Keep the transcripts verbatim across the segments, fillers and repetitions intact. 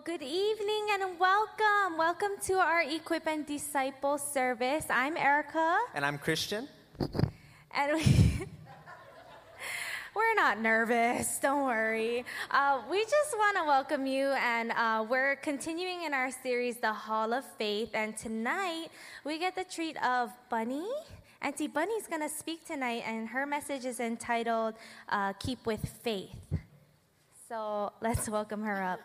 Well, good evening and welcome. Welcome to our Equip and Disciple service. I'm Erica. And I'm Christian. And we we're not nervous, don't worry. Uh, we just want to welcome you, and uh, we're continuing in our series, The Hall of Faith. And tonight, we get the treat of Bunny. Auntie Bunny's going to speak tonight, and her message is entitled, uh, Keep with Faith. So let's welcome her up.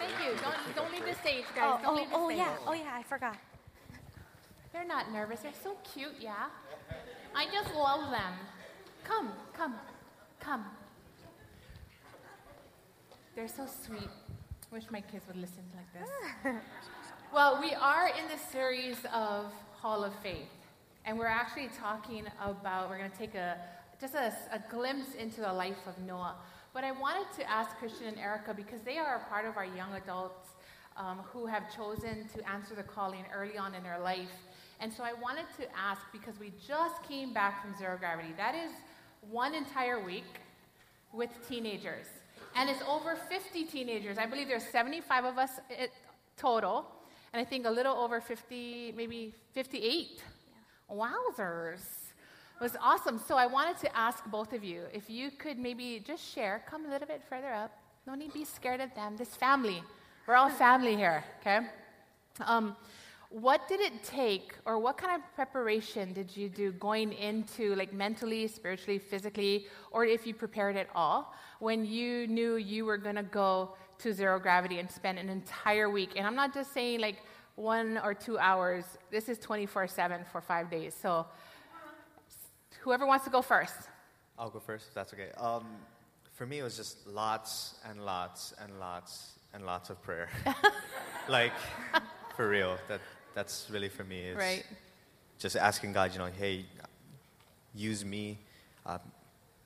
Thank you. Don't, don't leave the stage, guys. Oh, don't oh, leave the oh stage. yeah. Oh, yeah. I forgot. They're not nervous. They're so cute, yeah? I just love them. Come, come, come. They're so sweet. Wish my kids would listen like this. Well, we are in this series of Hall of Faith, and we're actually talking about, we're going to take a just a, a glimpse into the life of Noah. But I wanted to ask Christian and Erica, because they are a part of our young adults um, who have chosen to answer the calling early on in their life. And so I wanted to ask, because we just came back from Zero Gravity. That is one entire week with teenagers. And it's over fifty teenagers. I believe there's seventy-five of us total. And I think a little over fifty, maybe fifty-eight. Yeah. Wowzers. It was awesome. So I wanted to ask both of you, if you could maybe just share, come a little bit further up. No need to be scared of them. This family. We're all family here, okay? Um, what did it take, or what kind of preparation did you do going into, like, mentally, spiritually, physically, or if you prepared at all, when you knew you were going to go to Zero Gravity and spend an entire week? And I'm not just saying like one or two hours. This is twenty-four seven for five days. So whoever wants to go first. I'll go first, if that's okay. Um, for me, it was just lots and lots and lots and lots of prayer. Like, for real, that that's really for me. It's right. Just asking God, you know, hey, use me. Uh,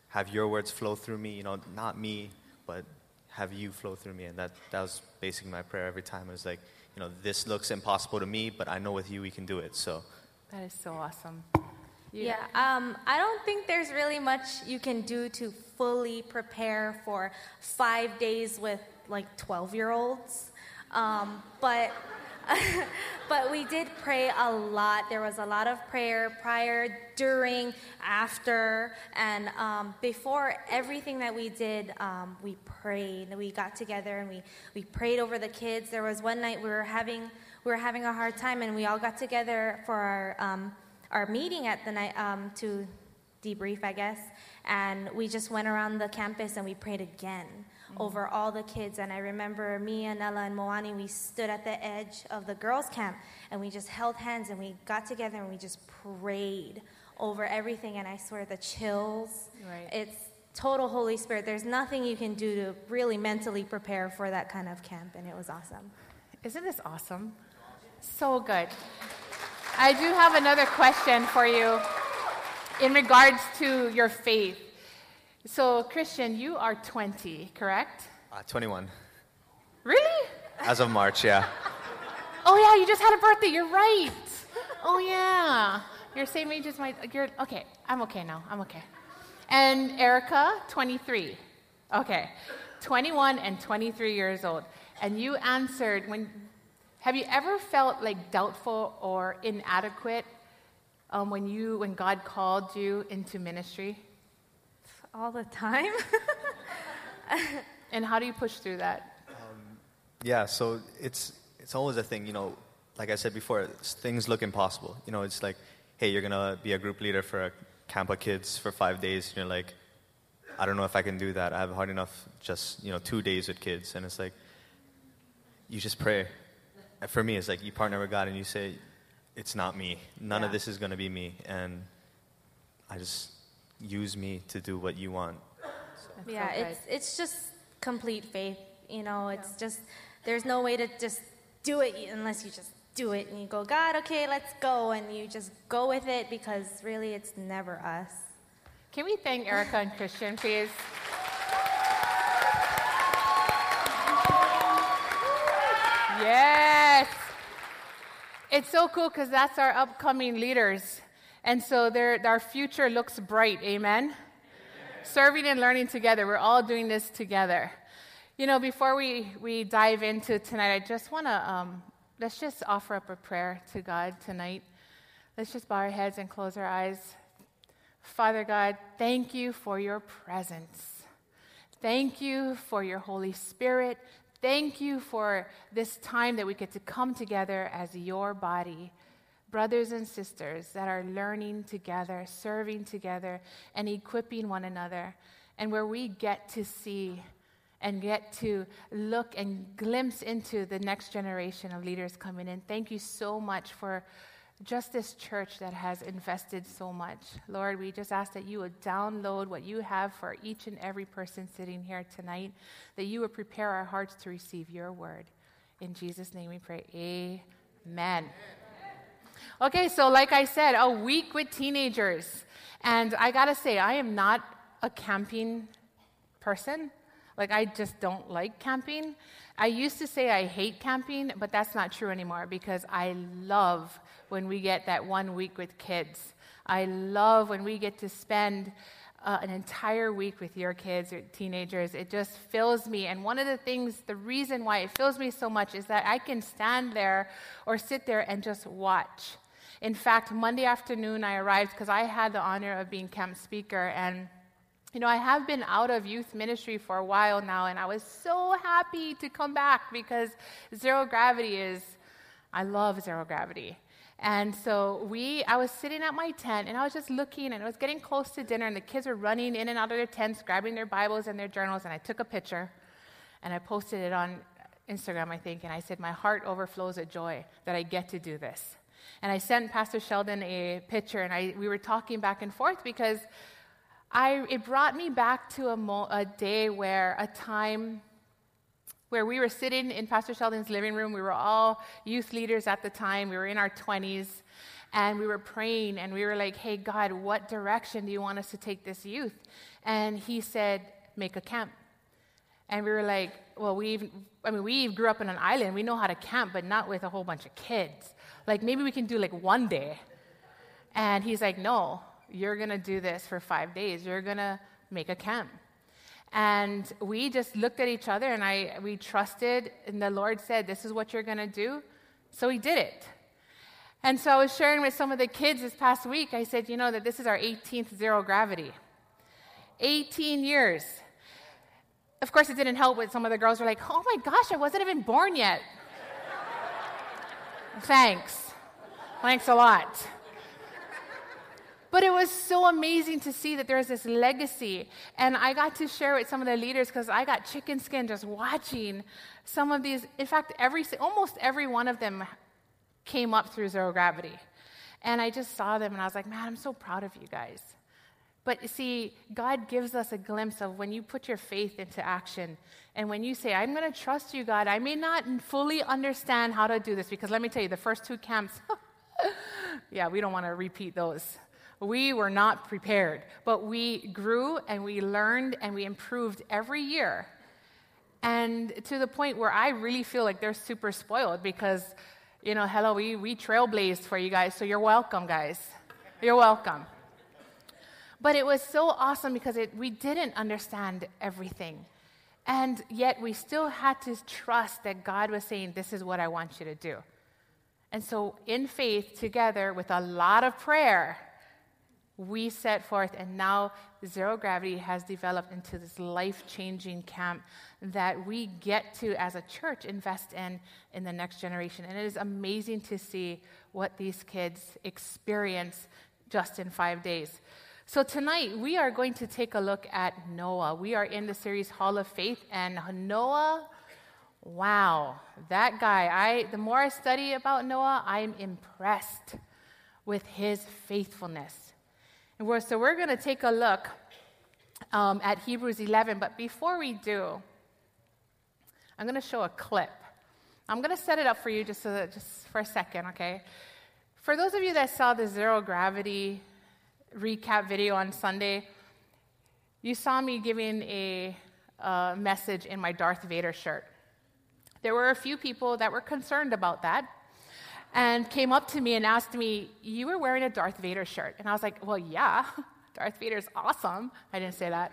have your words flow through me, you know, not me, but have you flow through me. And that, that was basically my prayer every time. It was like, you know, this looks impossible to me, but I know with you we can do it. So that is so awesome. You. Yeah, um, I don't think there's really much you can do to fully prepare for five days with, like, twelve-year-olds. Um, but... But we did pray a lot. There was a lot of prayer prior, during, after, and um, before everything that we did, um, we prayed. We got together and we, we prayed over the kids. There was one night we were having we were having a hard time, and we all got together for our um, our meeting at the night um, to debrief, I guess. And we just went around the campus and we prayed again. Over all the kids. And I remember me and Ella and Moani, we stood at the edge of the girls' camp, and we just held hands, and we got together, and we just prayed over everything. And I swear, the chills. Right. It's total Holy Spirit. There's nothing you can do to really mentally prepare for that kind of camp, and it was awesome. Isn't this awesome? So good. I do have another question for you in regards to your faith. So, Christian, you are twenty, correct? Uh, twenty-one. Really? As of March, yeah. Oh, yeah, you just had a birthday. You're right. Oh, yeah. You're same age as my... You're, okay, I'm okay now. I'm okay. And Erica, twenty-three. Okay. twenty-one and twenty-three years old. And you answered when... Have you ever felt, like, doubtful or inadequate um, when you when God called you into ministry? All the time. And how do you push through that? Um, yeah, so it's it's always a thing, you know, like I said before, things look impossible. You know, it's like, hey, you're going to be a group leader for a camp of kids for five days, and you're like, I don't know if I can do that. I have hard enough just, you know, two days with kids. And it's like, you just pray. And for me, it's like you partner with God and you say, it's not me. None yeah. of this is going to be me. And I just... use me to do what you want. So. Yeah, so it's it's just complete faith. You know, it's yeah. just, there's no way to just do it unless you just do it. And you go, God, okay, let's go. And you just go with it, because really it's never us. Can we thank Erica and Christian, please? Yes. It's so cool, because that's our upcoming leaders. And so their, their future looks bright, amen? Amen? serving and learning together. We're all doing this together. You know, before we, we dive into tonight, I just want to, um, let's just offer up a prayer to God tonight. Let's just bow our heads and close our eyes. Father God, thank you for your presence. Thank you for your Holy Spirit. Thank you for this time that we get to come together as your body, brothers and sisters that are learning together, serving together, and equipping one another, and where we get to see and get to look and glimpse into the next generation of leaders coming in. Thank you so much for just this church that has invested so much. Lord, we just ask that you would download what you have for each and every person sitting here tonight, that you would prepare our hearts to receive your word. In Jesus' name we pray, amen. Amen. Okay, so like I said, a week with teenagers. And I gotta say, I am not a camping person. Like, I just don't like camping. I used to say I hate camping, but that's not true anymore because I love when we get that one week with kids. I love when we get to spend uh, an entire week with your kids or teenagers. It just fills me. And one of the things, the reason why it fills me so much is that I can stand there or sit there and just watch. In fact, Monday afternoon I arrived because I had the honor of being camp speaker, and you know, I have been out of youth ministry for a while now, and I was so happy to come back because Zero Gravity is, I love Zero Gravity. And so we, I was sitting at my tent, and I was just looking, and it was getting close to dinner, and the kids were running in and out of their tents, grabbing their Bibles and their journals, and I took a picture, and I posted it on Instagram, I think, and I said, my heart overflows with joy that I get to do this. And I sent Pastor Sheldon a picture, and I we were talking back and forth because I, it brought me back to a, mo- a day where, a time where we were sitting in Pastor Sheldon's living room. We were all youth leaders at the time. We were in our twenties, and we were praying, and we were like, hey, God, what direction do you want us to take this youth? And he said, make a camp. And we were like, well, we even, I mean, we grew up in an island. We know how to camp, but not with a whole bunch of kids. Like, maybe we can do, like, one day. And he's like, no. You're going to do this for five days. You're going to make a camp. And we just looked at each other, and I we trusted, and the Lord said, this is what you're going to do. So we did it. And so I was sharing with some of the kids this past week. I said, you know, that this is our eighteenth Zero Gravity. eighteen years. Of course, it didn't help when some of the girls were like, oh, my gosh, I wasn't even born yet. Thanks. Thanks a lot. But it was so amazing to see that there's this legacy. And I got to share with some of the leaders because I got chicken skin just watching some of these. In fact, every almost every one of them came up through Zero Gravity. And I just saw them, and I was like, man, I'm so proud of you guys. But you see, God gives us a glimpse of when you put your faith into action. And when you say, I'm going to trust you, God, I may not fully understand how to do this. Because let me tell you, the first two camps, yeah, we don't want to repeat those. We were not prepared, but we grew and we learned and we improved every year. And to the point where I really feel like they're super spoiled because, you know, hello, we, we trailblazed for you guys, so you're welcome, guys. You're welcome. But it was so awesome because it, we didn't understand everything. And yet we still had to trust that God was saying, this is what I want you to do. And so in faith, together with a lot of prayer, we set forth, and now Zero Gravity has developed into this life-changing camp that we get to, as a church, invest in in the next generation. And it is amazing to see what these kids experience just in five days. So tonight, we are going to take a look at Noah. We are in the series Hall of Faith, and Noah, wow, that guy. I the more I study about Noah, I'm impressed with his faithfulness. So we're going to take a look um, at Hebrews eleven, but before we do, I'm going to show a clip. I'm going to set it up for you just, so that, just for a second, okay? For those of you that saw the Zero Gravity recap video on Sunday, you saw me giving a uh, message in my Darth Vader shirt. There were a few people that were concerned about that, and came up to me and asked me, you were wearing a Darth Vader shirt. And I was like, well, yeah, Darth Vader's awesome. I didn't say that.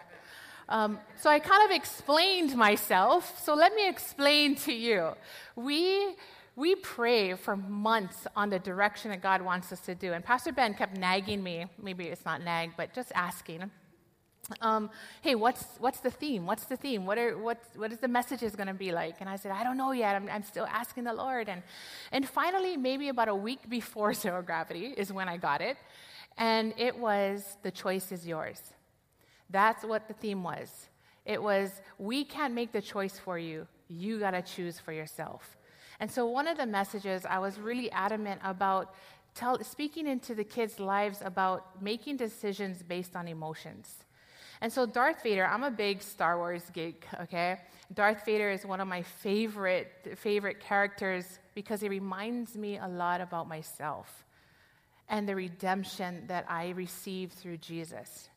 Um, so I kind of explained myself. So let me explain to you. We we pray for months on the direction that God wants us to do. And Pastor Ben kept nagging me. Maybe it's not nag, but just asking. Um, hey, what's what's the theme? What's the theme? What are what what is the message is going to be like? And I said, I don't know yet. I'm I'm still asking the Lord. And and finally, maybe about a week before Zero Gravity is when I got it, and it was the choice is yours. That's what the theme was. It was we can't make the choice for you. You got to choose for yourself. And so one of the messages I was really adamant about tell, speaking into the kids' lives about making decisions based on emotions. And so Darth Vader, I'm a big Star Wars geek, okay? Darth Vader is one of my favorite, favorite characters because he reminds me a lot about myself and the redemption that I received through Jesus.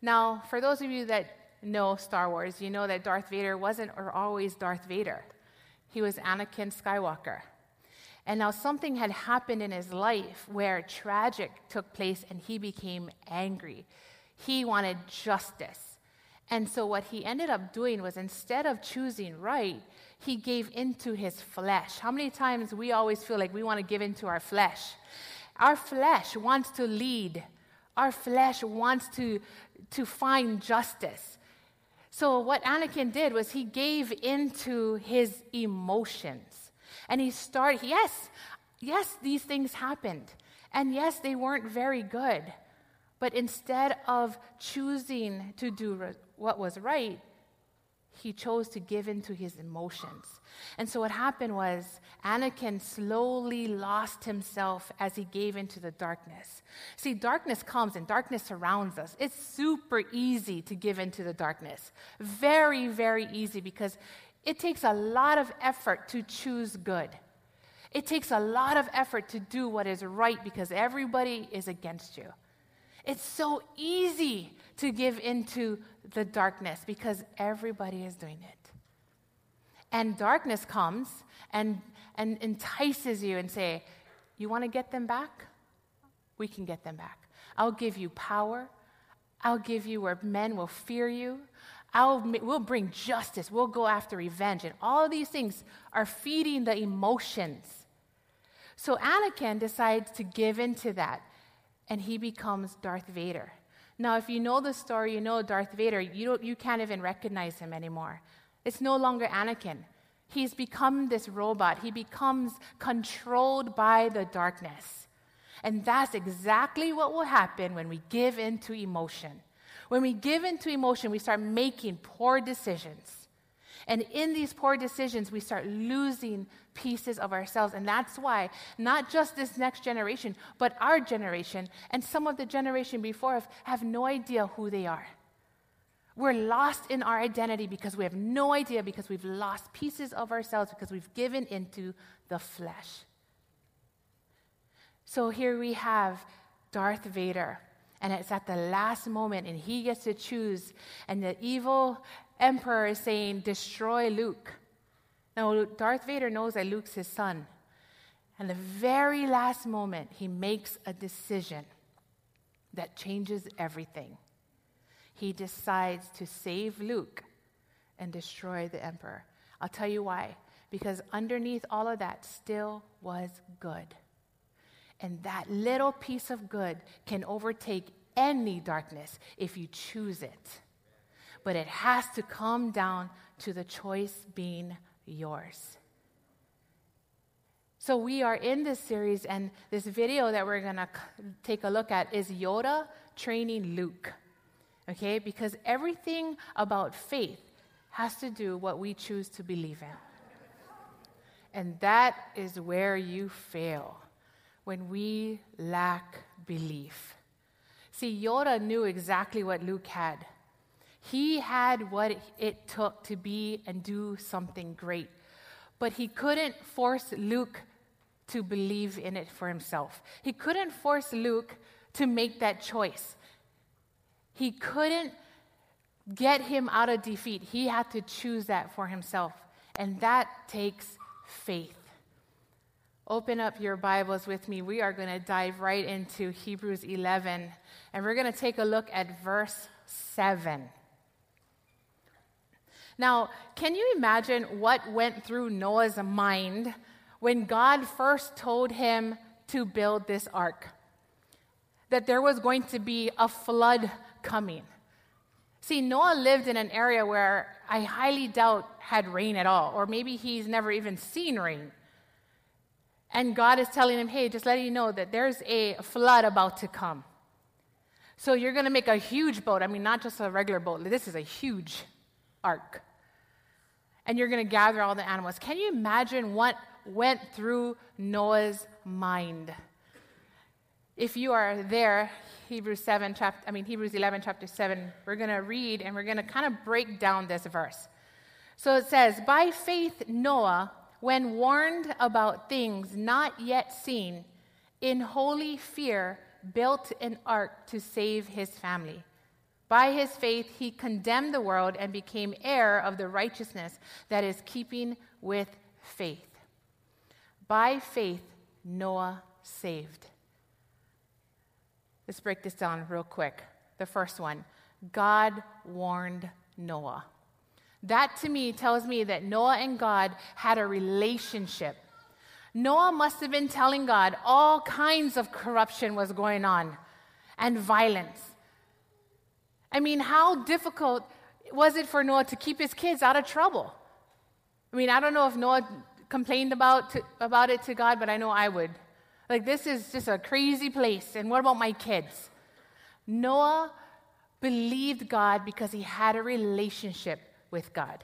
Now, for those of you that know Star Wars, you know that Darth Vader wasn't or always Darth Vader. He was Anakin Skywalker. And now something had happened in his life where tragic took place and he became angry. He wanted justice. And so what he ended up doing was instead of choosing right, he gave into his flesh. How many times we always feel like we want to give into our flesh? Our flesh wants to lead. Our flesh wants to, to find justice. So what Anakin did was he gave into his emotions. And he started, yes, yes, these things happened. And yes, they weren't very good. But instead of choosing to do re- what was right, he chose to give in to his emotions. And so what happened was Anakin slowly lost himself as he gave into the darkness. See, darkness comes and darkness surrounds us. It's super easy to give into the darkness. Very, very easy because it takes a lot of effort to choose good. It takes a lot of effort to do what is right because everybody is against you. It's so easy to give into the darkness because everybody is doing it. And darkness comes and, and entices you and say, you want to get them back? We can get them back. I'll give you power. I'll give you where men will fear you. I'll, we'll bring justice. We'll go after revenge. And all of these things are feeding the emotions. So Anakin decides to give into that. And he becomes Darth Vader. Now, if you know the story, you know Darth Vader, you don't, you can't even recognize him anymore. It's no longer Anakin. He's become this robot. He becomes controlled by the darkness. And that's exactly what will happen when we give into emotion. When we give into emotion, we start making poor decisions. And in these poor decisions, we start losing pieces of ourselves. And that's why not just this next generation, but our generation and some of the generation before us have no idea who they are. We're lost in our identity because we have no idea, because we've lost pieces of ourselves, because we've given into the flesh. So here we have Darth Vader. And it's at the last moment, and he gets to choose. And the evil emperor is saying, destroy Luke. Now, Darth Vader knows that Luke's his son. And the very last moment, he makes a decision that changes everything. He decides to save Luke and destroy the emperor. I'll tell you why. Because underneath all of that still was good. And that little piece of good can overtake any darkness if you choose it. But it has to come down to the choice being yours. So we are in this series, and this video that we're going to take a look at is Yoda training Luke. Okay? Because everything about faith has to do what we choose to believe in. And that is where you fail. When we lack belief. See, Yoda knew exactly what Luke had. He had what it took to be and do something great. But he couldn't force Luke to believe in it for himself. He couldn't force Luke to make that choice. He couldn't get him out of defeat. He had to choose that for himself. And that takes faith. Open up your Bibles with me. We are going to dive right into Hebrews eleven, and we're going to take a look at verse seven. Now, can you imagine what went through Noah's mind when God first told him to build this ark? That there was going to be a flood coming. See, Noah lived in an area where I highly doubt had rain at all, or maybe he's never even seen rain. And God is telling him, hey, just letting you know that there's a flood about to come. So you're going to make a huge boat. I mean, not just a regular boat. This is a huge ark. And you're going to gather all the animals. Can you imagine what went through Noah's mind? If you are there, Hebrews seven, chapter, I mean, Hebrews eleven, chapter seven, we're going to read and we're going to kind of break down this verse. So it says, by faith, Noah, when warned about things not yet seen, in holy fear built an ark to save his family. By his faith he condemned the world and became heir of the righteousness that is keeping with faith. By faith Noah saved. Let's break this down real quick. The first one, God warned Noah. That, to me, tells me that Noah and God had a relationship. Noah must have been telling God all kinds of corruption was going on and violence. I mean, how difficult was it for Noah to keep his kids out of trouble? I mean, I don't know if Noah complained about, to, about it to God, but I know I would. Like, this is just a crazy place, and what about my kids? Noah believed God because he had a relationship with God.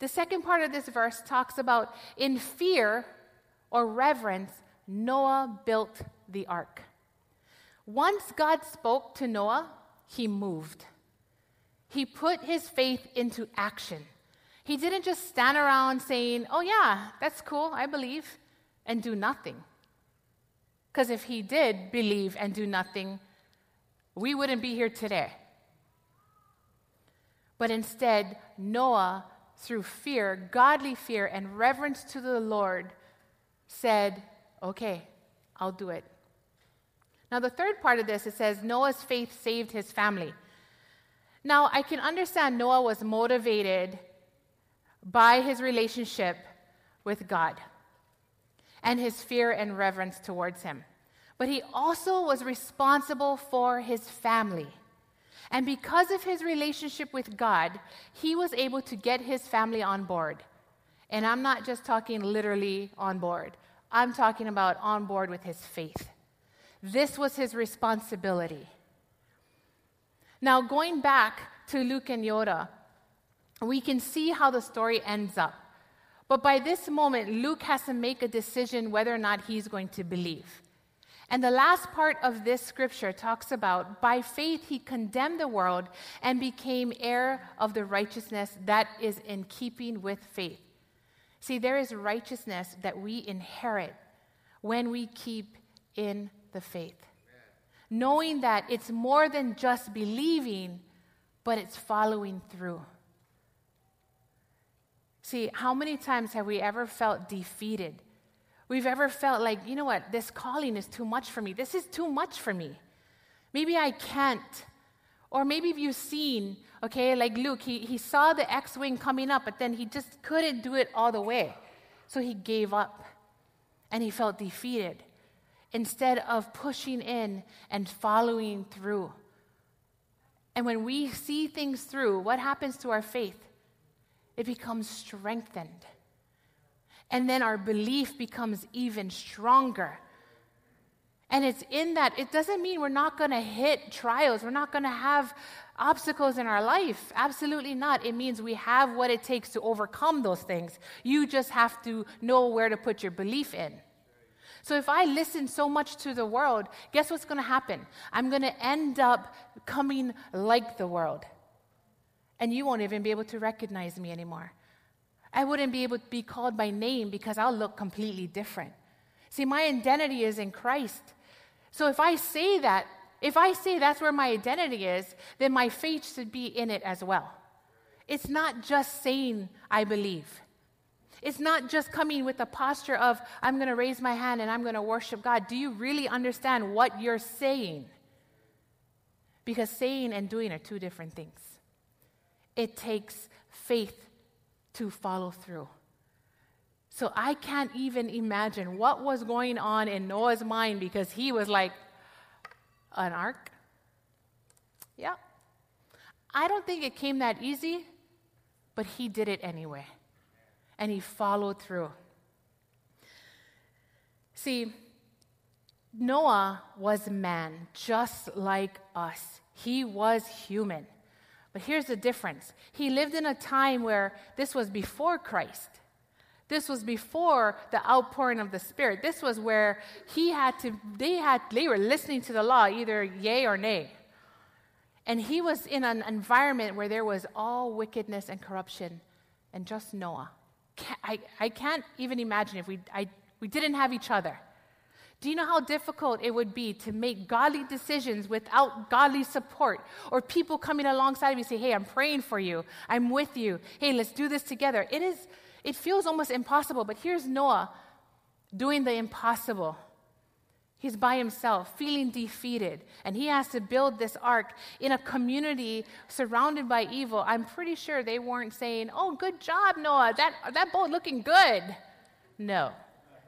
The second part of this verse talks about in fear or reverence, Noah built the ark. Once God spoke to Noah, he moved. He put his faith into action. He didn't just stand around saying, oh yeah, that's cool, I believe, and do nothing. Because if he did believe and do nothing, we wouldn't be here today. But instead, Noah, through fear, godly fear and reverence to the Lord, said, okay, I'll do it. Now, the third part of this, it says, Noah's faith saved his family. Now, I can understand Noah was motivated by his relationship with God and his fear and reverence towards him. But he also was responsible for his family. And because of his relationship with God, he was able to get his family on board. And I'm not just talking literally on board. I'm talking about on board with his faith. This was his responsibility. Now, going back to Luke and Yoda, we can see how the story ends up. But by this moment, Luke has to make a decision whether or not he's going to believe. And the last part of this scripture talks about, by faith he condemned the world and became heir of the righteousness that is in keeping with faith. See, there is righteousness that we inherit when we keep in the faith. Amen. Knowing that it's more than just believing, but it's following through. See, how many times have we ever felt defeated? We've ever felt like, you know what, this calling is too much for me. This is too much for me. Maybe I can't. Or maybe you've seen, okay, like Luke, he, he saw the X-Wing coming up, but then he just couldn't do it all the way. So he gave up, and he felt defeated instead of pushing in and following through. And when we see things through, what happens to our faith? It becomes strengthened. And then our belief becomes even stronger. And it's in that, it doesn't mean we're not going to hit trials. We're not going to have obstacles in our life. Absolutely not. It means we have what it takes to overcome those things. You just have to know where to put your belief in. So if I listen so much to the world, guess what's going to happen? I'm going to end up coming like the world. And you won't even be able to recognize me anymore. I wouldn't be able to be called by name because I'll look completely different. See, my identity is in Christ. So if I say that, if I say that's where my identity is, then my faith should be in it as well. It's not just saying I believe. It's not just coming with a posture of, I'm going to raise my hand and I'm going to worship God. Do you really understand what you're saying? Because saying and doing are two different things. It takes faith to follow through. So I can't even imagine what was going on in Noah's mind, because he was like, an ark? Yeah. I don't think it came that easy, but he did it anyway. And he followed through. See, Noah was man, just like us. He was human. But here's the difference. He lived in a time where this was before Christ. This was before the outpouring of the Spirit. This was where he had to, they had, they were listening to the law, either yay or nay. And he was in an environment where there was all wickedness and corruption, and just Noah. Can't, I, I can't even imagine if we, I, we didn't have each other. Do you know how difficult it would be to make godly decisions without godly support, or people coming alongside of you and say, hey, I'm praying for you. I'm with you. Hey, let's do this together. It is, it feels almost impossible, but here's Noah doing the impossible. He's by himself, feeling defeated, and he has to build this ark in a community surrounded by evil. I'm pretty sure they weren't saying, oh, good job, Noah, that, that boat looking good. No,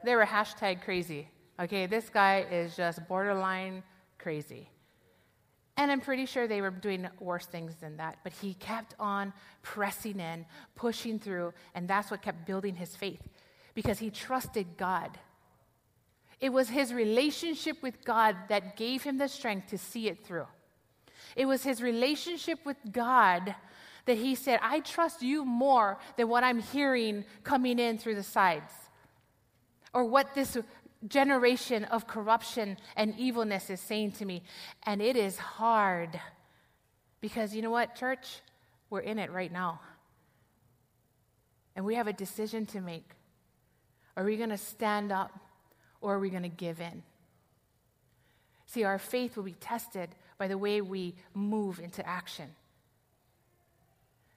they were hashtag crazy. Okay, this guy is just borderline crazy. And I'm pretty sure they were doing worse things than that. But he kept on pressing in, pushing through, and that's what kept building his faith, because he trusted God. It was his relationship with God that gave him the strength to see it through. It was his relationship with God that he said, I trust you more than what I'm hearing coming in through the sides, or what this generation of corruption and evilness is saying to me. And it is hard, because you know what, church? We're in it right now. And we have a decision to make. Are we going to stand up, or are we going to give in? See, our faith will be tested by the way we move into action.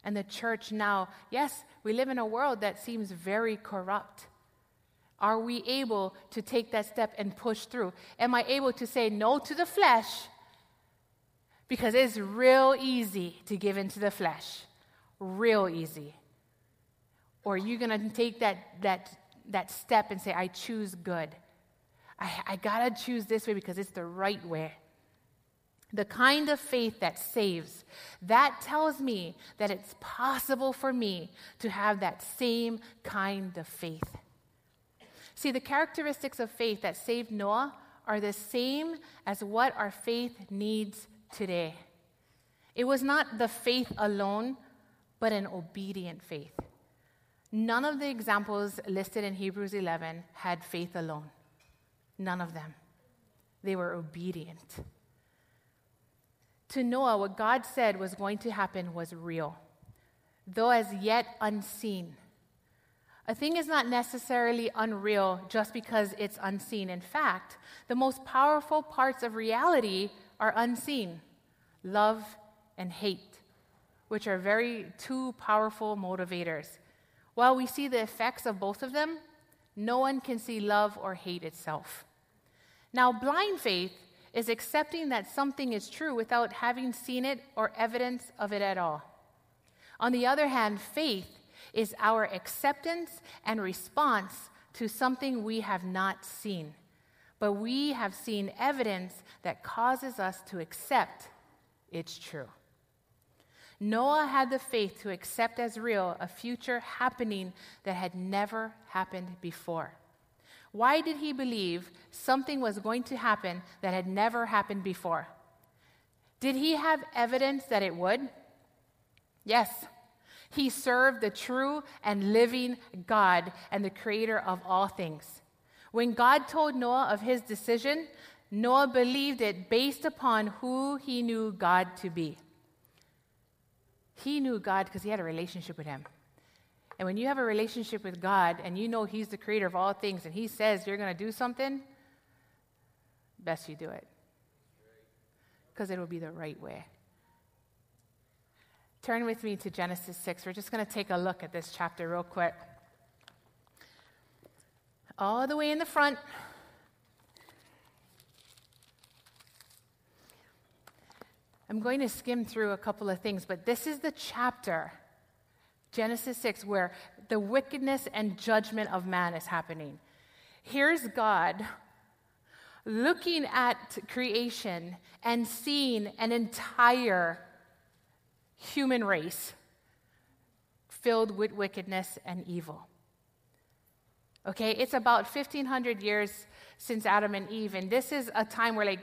And the church now, yes, we live in a world that seems very corrupt. Are we able to take that step and push through? Am I able to say no to the flesh? Because it's real easy to give into the flesh. Real easy. Or are you going to take that, that, that step and say, I choose good. I, I got to choose this way because it's the right way. The kind of faith that saves, that tells me that it's possible for me to have that same kind of faith. See, the characteristics of faith that saved Noah are the same as what our faith needs today. It was not the faith alone, but an obedient faith. None of the examples listed in Hebrews eleven had faith alone. None of them. They were obedient. To Noah, what God said was going to happen was real, though as yet unseen. A thing is not necessarily unreal just because it's unseen. In fact, the most powerful parts of reality are unseen. Love and hate, which are very two powerful motivators. While we see the effects of both of them, no one can see love or hate itself. Now, blind faith is accepting that something is true without having seen it or evidence of it at all. On the other hand, faith is our acceptance and response to something we have not seen, but we have seen evidence that causes us to accept it's true. Noah had the faith to accept as real a future happening that had never happened before. Why did he believe something was going to happen that had never happened before? Did he have evidence that it would? Yes. He served the true and living God and the creator of all things. When God told Noah of his decision, Noah believed it based upon who he knew God to be. He knew God because he had a relationship with him. And when you have a relationship with God and you know he's the creator of all things and he says you're going to do something, best you do it, because it will be the right way. Turn with me to Genesis six. We're just going to take a look at this chapter real quick. all the way in the front. I'm going to skim through a couple of things, but this is the chapter, Genesis six, where the wickedness and judgment of man is happening. Here's God looking at creation and seeing an entire human race filled with wickedness and evil. Okay, it's about fifteen hundred years since Adam and Eve, and this is a time where, like,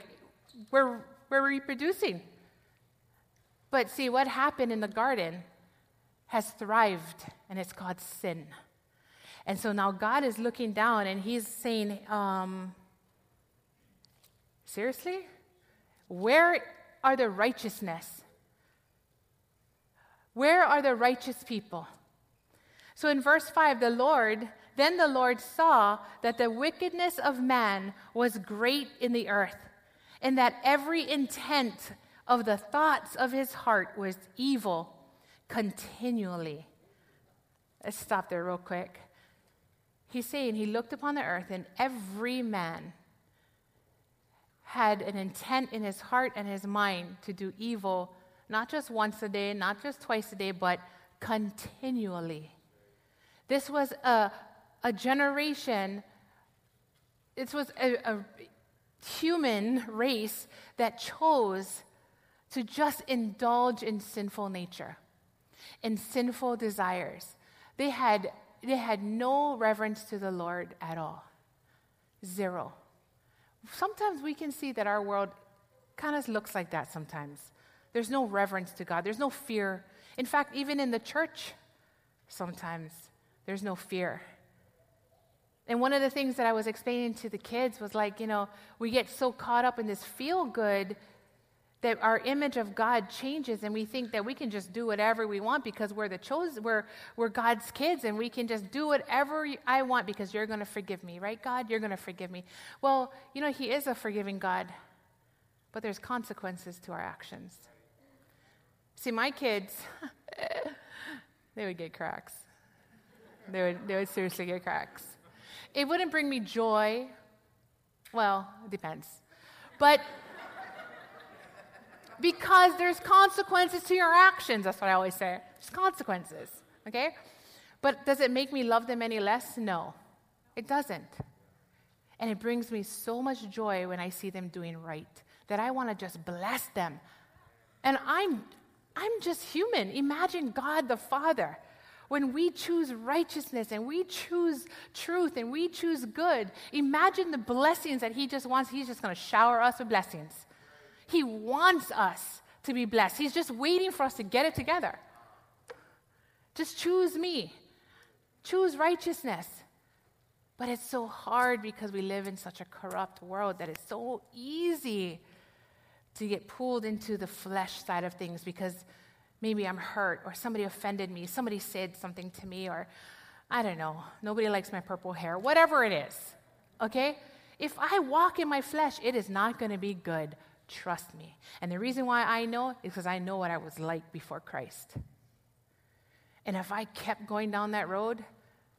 we're we're reproducing. But see, what happened in the garden has thrived, and it's called sin. And so now God is looking down, and he's saying, um, seriously? Where are the righteousness? Where are the righteous people? So in verse five, the Lord, then the Lord saw that the wickedness of man was great in the earth, and that every intent of the thoughts of his heart was evil continually. Let's stop there real quick. He's saying he looked upon the earth, and every man had an intent in his heart and his mind to do evil, not just once a day, not just twice a day, but continually. This was a, a generation, this was a, a human race that chose to just indulge in sinful nature, in sinful desires. They had they had no reverence to the Lord at all. Zero. Sometimes we can see that our world kind of looks like that sometimes. There's no reverence to God. There's no fear. In fact, even in the church, sometimes there's no fear. And one of the things that I was explaining to the kids was like, you know, we get so caught up in this feel-good that our image of God changes, and we think that we can just do whatever we want because we're the chosen, we're we're God's kids, and we can just do whatever I want because you're going to forgive me, right, God? You're going to forgive me. Well, you know, he is a forgiving God, but there's consequences to our actions. See, my kids, they would get cracks. They would, they would seriously get cracks. It wouldn't bring me joy. Well, it depends. But because there's consequences to your actions. That's what I always say. There's consequences, okay? But does it make me love them any less? No, it doesn't. And it brings me so much joy when I see them doing right that I want to just bless them. And I'm I'm just human. Imagine God the Father. When we choose righteousness and we choose truth and we choose good, imagine the blessings that he just wants. He's just going to shower us with blessings. He wants us to be blessed. He's just waiting for us to get it together. Just choose me. Choose righteousness. But it's so hard because we live in such a corrupt world that it's so easy to get pulled into the flesh side of things because maybe I'm hurt or somebody offended me, somebody said something to me, or I don't know, nobody likes my purple hair, whatever it is, okay? If I walk in my flesh, it is not going to be good. Trust me. And the reason why I know is because I know what I was like before Christ. And if I kept going down that road,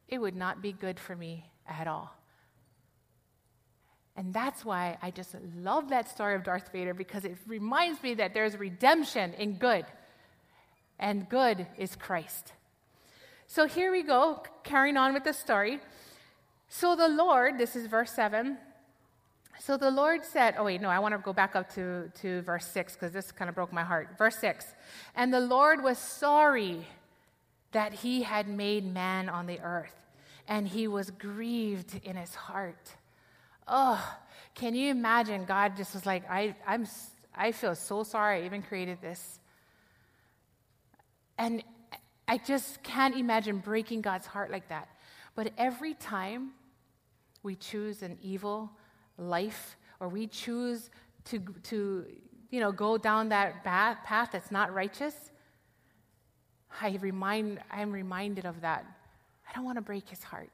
it would not be good for me at all. And that's why I just love that story of Darth Vader, because it reminds me that there's redemption in good. And good is Christ. So here we go, carrying on with the story. So the Lord, this is verse seven, so the Lord said, oh wait, no, I want to go back up to, to verse six because this kind of broke my heart. Verse six, and the Lord was sorry that he had made man on the earth, and he was grieved in his heart. Oh, can you imagine? God just was like, I, I'm, I feel so sorry I even created this. And I just can't imagine breaking God's heart like that. But every time we choose an evil life, or we choose to to you know go down that path, path that's not righteous, I remind I'm reminded of that. I don't want to break his heart.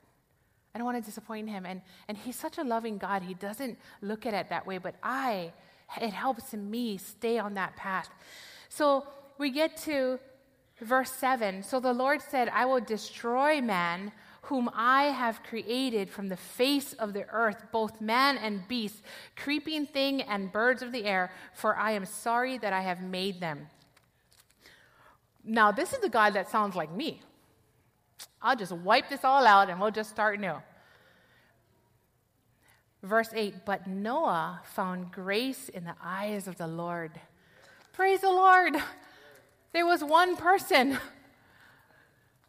I don't want to disappoint him. And and he's such a loving God. He doesn't look at it that way. But I, it helps me stay on that path. So we get to verse seven. So the Lord said, I will destroy man whom I have created from the face of the earth, both man and beast, creeping thing and birds of the air, for I am sorry that I have made them." Now, this is a God that sounds like me. I'll just wipe this all out and we'll just start new. Verse eight, "But Noah found grace in the eyes of the Lord." Praise the Lord. There was one person,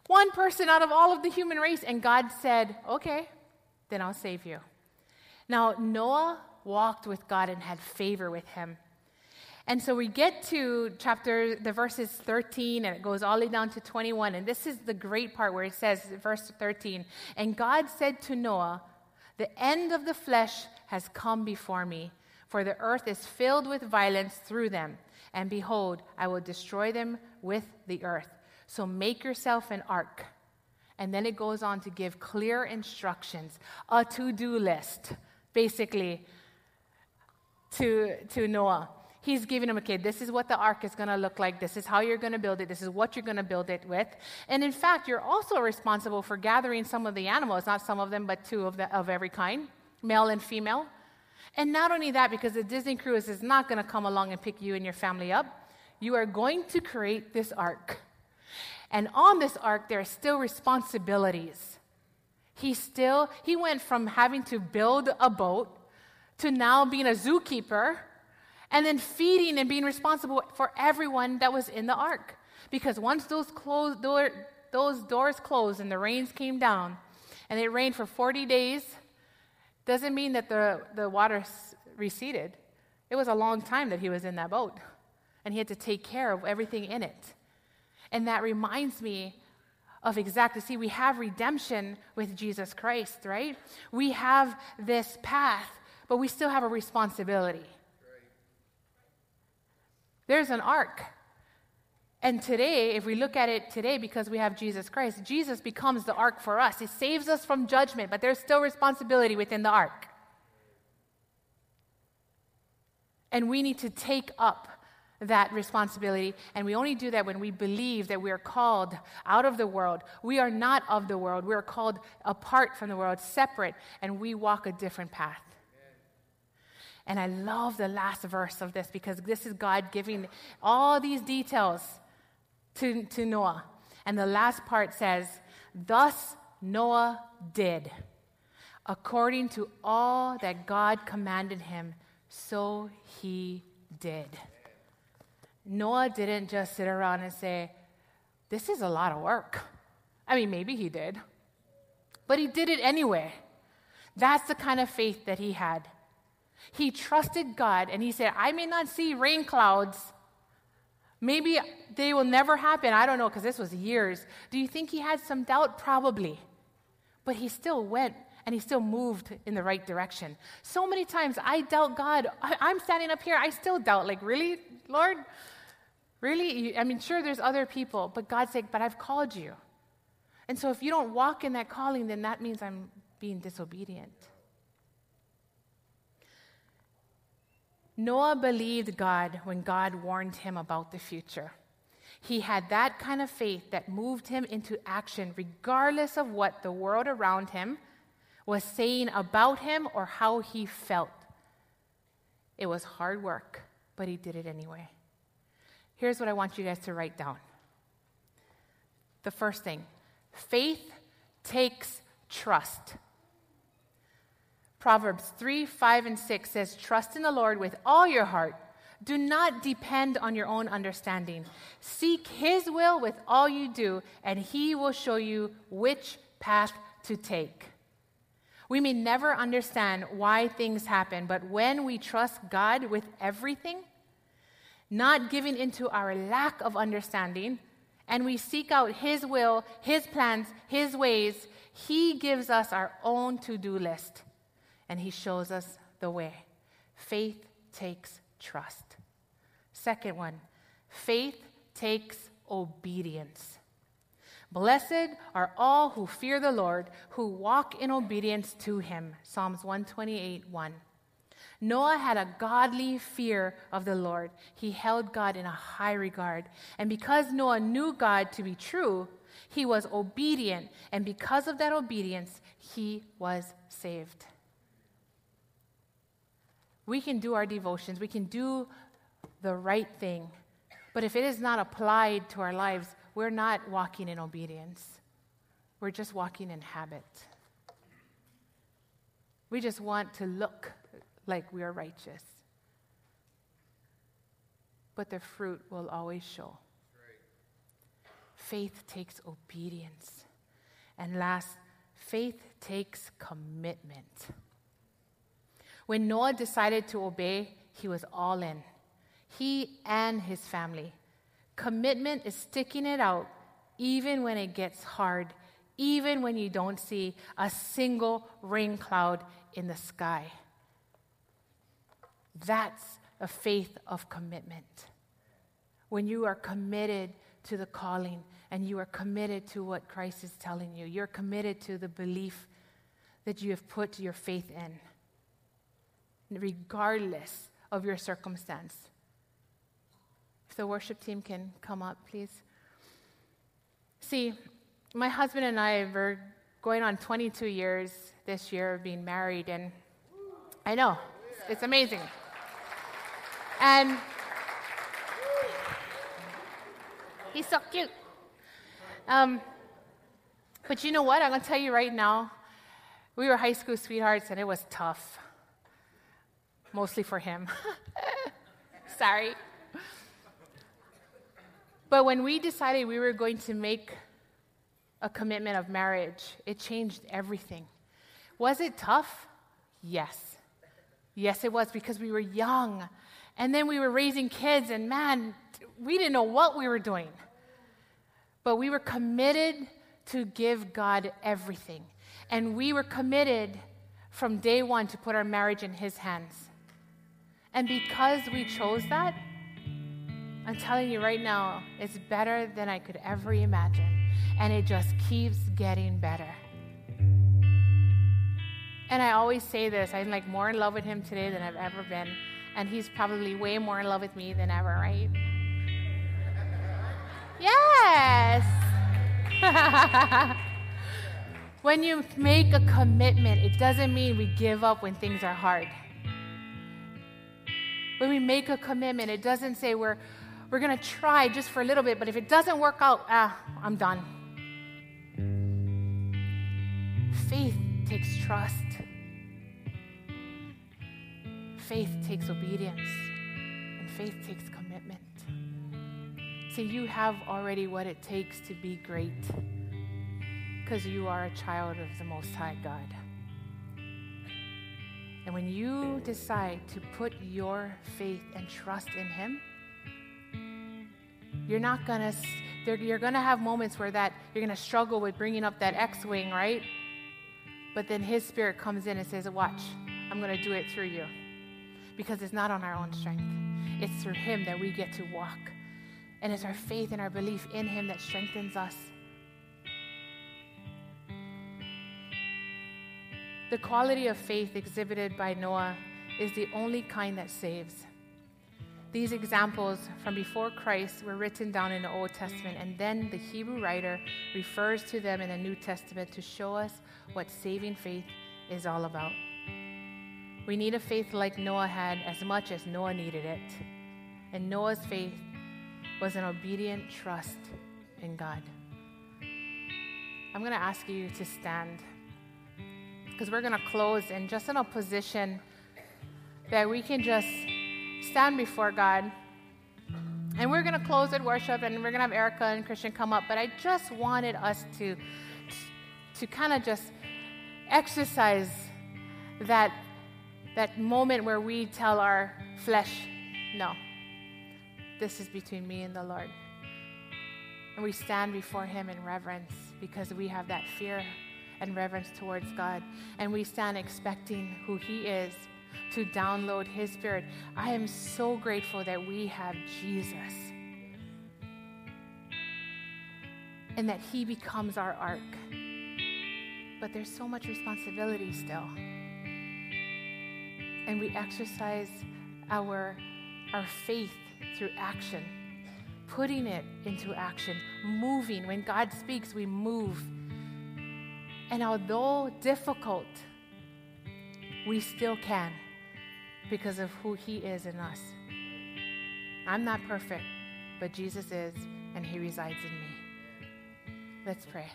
one person out of all of the human race, and God said, "Okay, then I'll save you." Now, Noah walked with God and had favor with him. And so we get to chapter, the verses thirteen, and it goes all the way down to twenty-one, and this is the great part where it says, verse thirteen, "And God said to Noah, 'The end of the flesh has come before me, for the earth is filled with violence through them. And behold, I will destroy them with the earth. So make yourself an ark.'" And then it goes on to give clear instructions, a to-do list, basically, to, to Noah. He's giving him, okay, this is what the ark is going to look like. This is how you're going to build it. This is what you're going to build it with. And in fact, you're also responsible for gathering some of the animals, not some of them, but two of, the, of every kind, male and female. And not only that, because the Disney cruise is not going to come along and pick you and your family up, you are going to create this ark. And on this ark, there are still responsibilities. He still, he went from having to build a boat to now being a zookeeper, and then feeding and being responsible for everyone that was in the ark. Because once those, closed door, those doors closed and the rains came down, and it rained for forty days, doesn't mean that the, the water receded. It was a long time that he was in that boat, and he had to take care of everything in it. And that reminds me of exactly, see, we have redemption with Jesus Christ, right? We have this path, but we still have a responsibility. There's an ark. And today, if we look at it today, because we have Jesus Christ, Jesus becomes the ark for us. He saves us from judgment, but there's still responsibility within the ark. And we need to take up that responsibility. And we only do that when we believe that we are called out of the world. We are not of the world. We are called apart from the world, separate, and we walk a different path. And I love the last verse of this, because this is God giving all these details to, to Noah. And the last part says, "Thus Noah did, according to all that God commanded him, so he did." Noah didn't just sit around and say, "This is a lot of work." I mean, maybe he did, but he did it anyway. That's the kind of faith that he had. He trusted God, and he said, "I may not see rain clouds. Maybe they will never happen. I don't know," because this was years. Do you think he had some doubt? Probably. But he still went, and he still moved in the right direction. So many times I doubt God. I, I'm standing up here. I still doubt. Like, really, Lord? Really? I mean, sure, there's other people. But God's saying, but I've called you. And so if you don't walk in that calling, then that means I'm being disobedient. Noah believed God when God warned him about the future. He had that kind of faith that moved him into action, regardless of what the world around him was saying about him or how he felt. It was hard work, but he did it anyway. Here's what I want you guys to write down. The first thing, faith takes trust. Proverbs three, five, and six says, "Trust in the Lord with all your heart. Do not depend on your own understanding. Seek his will with all you do, and he will show you which path to take." We may never understand why things happen, but when we trust God with everything, not giving into our lack of understanding, and we seek out his will, his plans, his ways, he gives us our own to-do list. And he shows us the way. Faith takes trust. Second one, faith takes obedience. "Blessed are all who fear the Lord, who walk in obedience to him." Psalms one twenty-eight, one. Noah had a godly fear of the Lord. He held God in a high regard. And because Noah knew God to be true, He was obedient, and because of that obedience, he was saved. We can do our devotions. We can do the right thing. But if it is not applied to our lives, we're not walking in obedience. We're just walking in habit. We just want to look like we are righteous. But the fruit will always show. Right. Faith takes obedience. And last, faith takes commitment. When Noah decided to obey, he was all in. He and his family. Commitment is sticking it out even when it gets hard, even when you don't see a single rain cloud in the sky. That's a faith of commitment. When you are committed to the calling and you are committed to what Christ is telling you, you're committed to the belief that you have put your faith in, regardless of your circumstance. If the worship team can come up, please. See, my husband and I were going on twenty-two years this year of being married, and I know, it's, it's amazing. And he's so cute. Um, but you know what? I'm going to tell you right now, we were high school sweethearts, and it was tough. Mostly for him. Sorry. But when we decided we were going to make a commitment of marriage, it changed everything. Was it tough? Yes. Yes, it was, because we were young. And then we were raising kids, and man, we didn't know what we were doing. But we were committed to give God everything. And we were committed from day one to put our marriage in His hands. And because we chose that, I'm telling you right now, it's better than I could ever imagine. And it just keeps getting better. And I always say this, I'm like more in love with him today than I've ever been. And he's probably way more in love with me than ever, right? Yes! When you make a commitment, it doesn't mean we give up when things are hard. When we make a commitment, it doesn't say we're we're going to try just for a little bit, but if it doesn't work out, ah, I'm done. Faith takes trust. Faith takes obedience. And faith takes commitment. See, you have already what it takes to be great, because you are a child of the Most High God. And when you decide to put your faith and trust in Him, you're not gonna, you're gonna have moments where that you're gonna struggle with bringing up that X-wing, right? But then His Spirit comes in and says, "Watch, I'm gonna do it through you," because it's not on our own strength; it's through Him that we get to walk, and it's our faith and our belief in Him that strengthens us. The quality of faith exhibited by Noah is the only kind that saves. These examples from before Christ were written down in the Old Testament, and then the Hebrew writer refers to them in the New Testament to show us what saving faith is all about. We need a faith like Noah had as much as Noah needed it. And Noah's faith was an obedient trust in God. I'm going to ask you to stand, because we're going to close in just in a position that we can just stand before God. And we're going to close in worship, and we're going to have Erica and Christian come up. But I just wanted us to, to kind of just exercise that, that moment where we tell our flesh, no, this is between me and the Lord. And we stand before Him in reverence, because we have that fear and reverence towards God, and we stand expecting who He is to download His Spirit. I am so grateful that we have Jesus, and that He becomes our ark. But there's so much responsibility still, and we exercise our our faith through action, putting it into action, moving. When God speaks, we move. And although difficult, we still can because of who He is in us. I'm not perfect, but Jesus is, and He resides in me. Let's pray.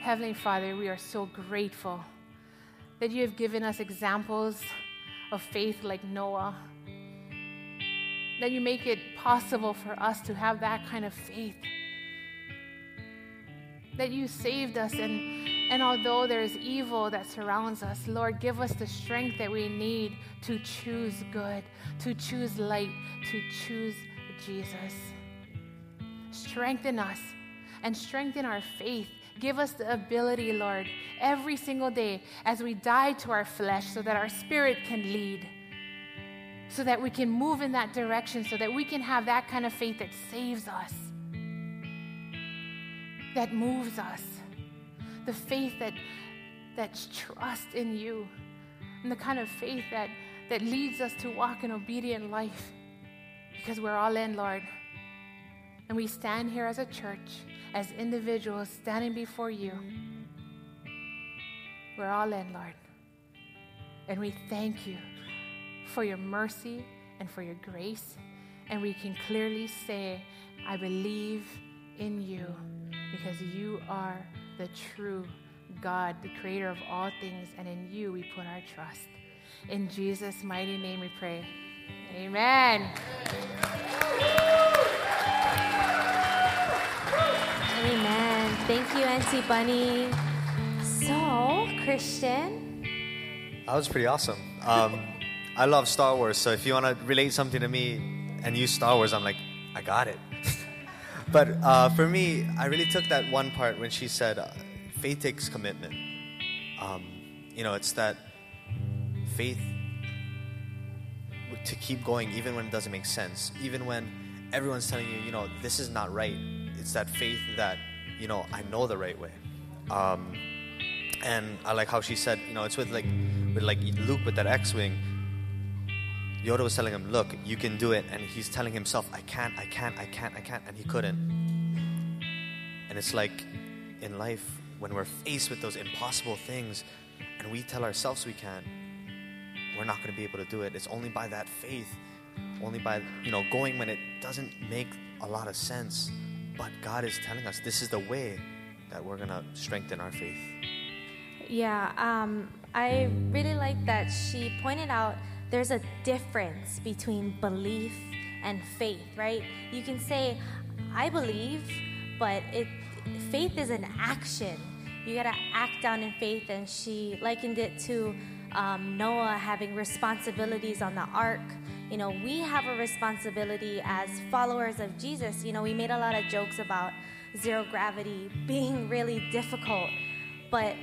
Heavenly Father, we are so grateful that You have given us examples of faith like Noah, that You make it possible for us to have that kind of faith, that You saved us, and and although there is evil that surrounds us, Lord, give us the strength that we need to choose good, to choose light, to choose Jesus. Strengthen us and strengthen our faith. Give us the ability, Lord, every single day as we die to our flesh so that our spirit can lead, so that we can move in that direction, so that we can have that kind of faith that saves us, that moves us, the faith that that's trust in You, and the kind of faith that, that leads us to walk an obedient life, because we're all in, Lord. And we stand here as a church, as individuals standing before You. We're all in, Lord. And we thank You for Your mercy and for Your grace. And we can clearly say, I believe in You, because You are the true God, the creator of all things, and in You we put our trust. In Jesus' mighty name we pray. Amen. Amen. Thank you, Auntie Bunny. So, Christian? That was pretty awesome. Um, I love Star Wars, so if you want to relate something to me and use Star Wars, I'm like, I got it. But uh, for me, I really took that one part when she said, uh, faith takes commitment. Um, you know, it's that faith to keep going even when it doesn't make sense, even when everyone's telling you, you know, this is not right. It's that faith that, you know, I know the right way. Um, and I like how she said, you know, it's with like, with like Luke with that X-Wing. Yoda was telling him, look, you can do it. And he's telling himself, I can't, I can't, I can't, I can't. And he couldn't. And it's like in life, when we're faced with those impossible things and we tell ourselves we can, we're not going to be able to do it. It's only by that faith, only by, you know, going when it doesn't make a lot of sense. But God is telling us this is the way that we're going to strengthen our faith. Yeah, um, I really like that she pointed out there's a difference between belief and faith, right? You can say, I believe, but it faith is an action. You got to act down in faith. And she likened it to um, Noah having responsibilities on the ark. You know, we have a responsibility as followers of Jesus. You know, we made a lot of jokes about zero gravity being really difficult, but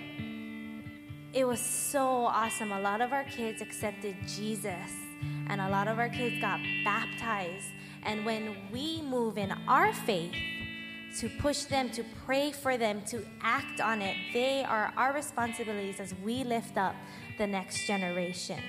it was so awesome. A lot of our kids accepted Jesus, and a lot of our kids got baptized. And when we move in our faith to push them, to pray for them, to act on it, they are our responsibilities as we lift up the next generation.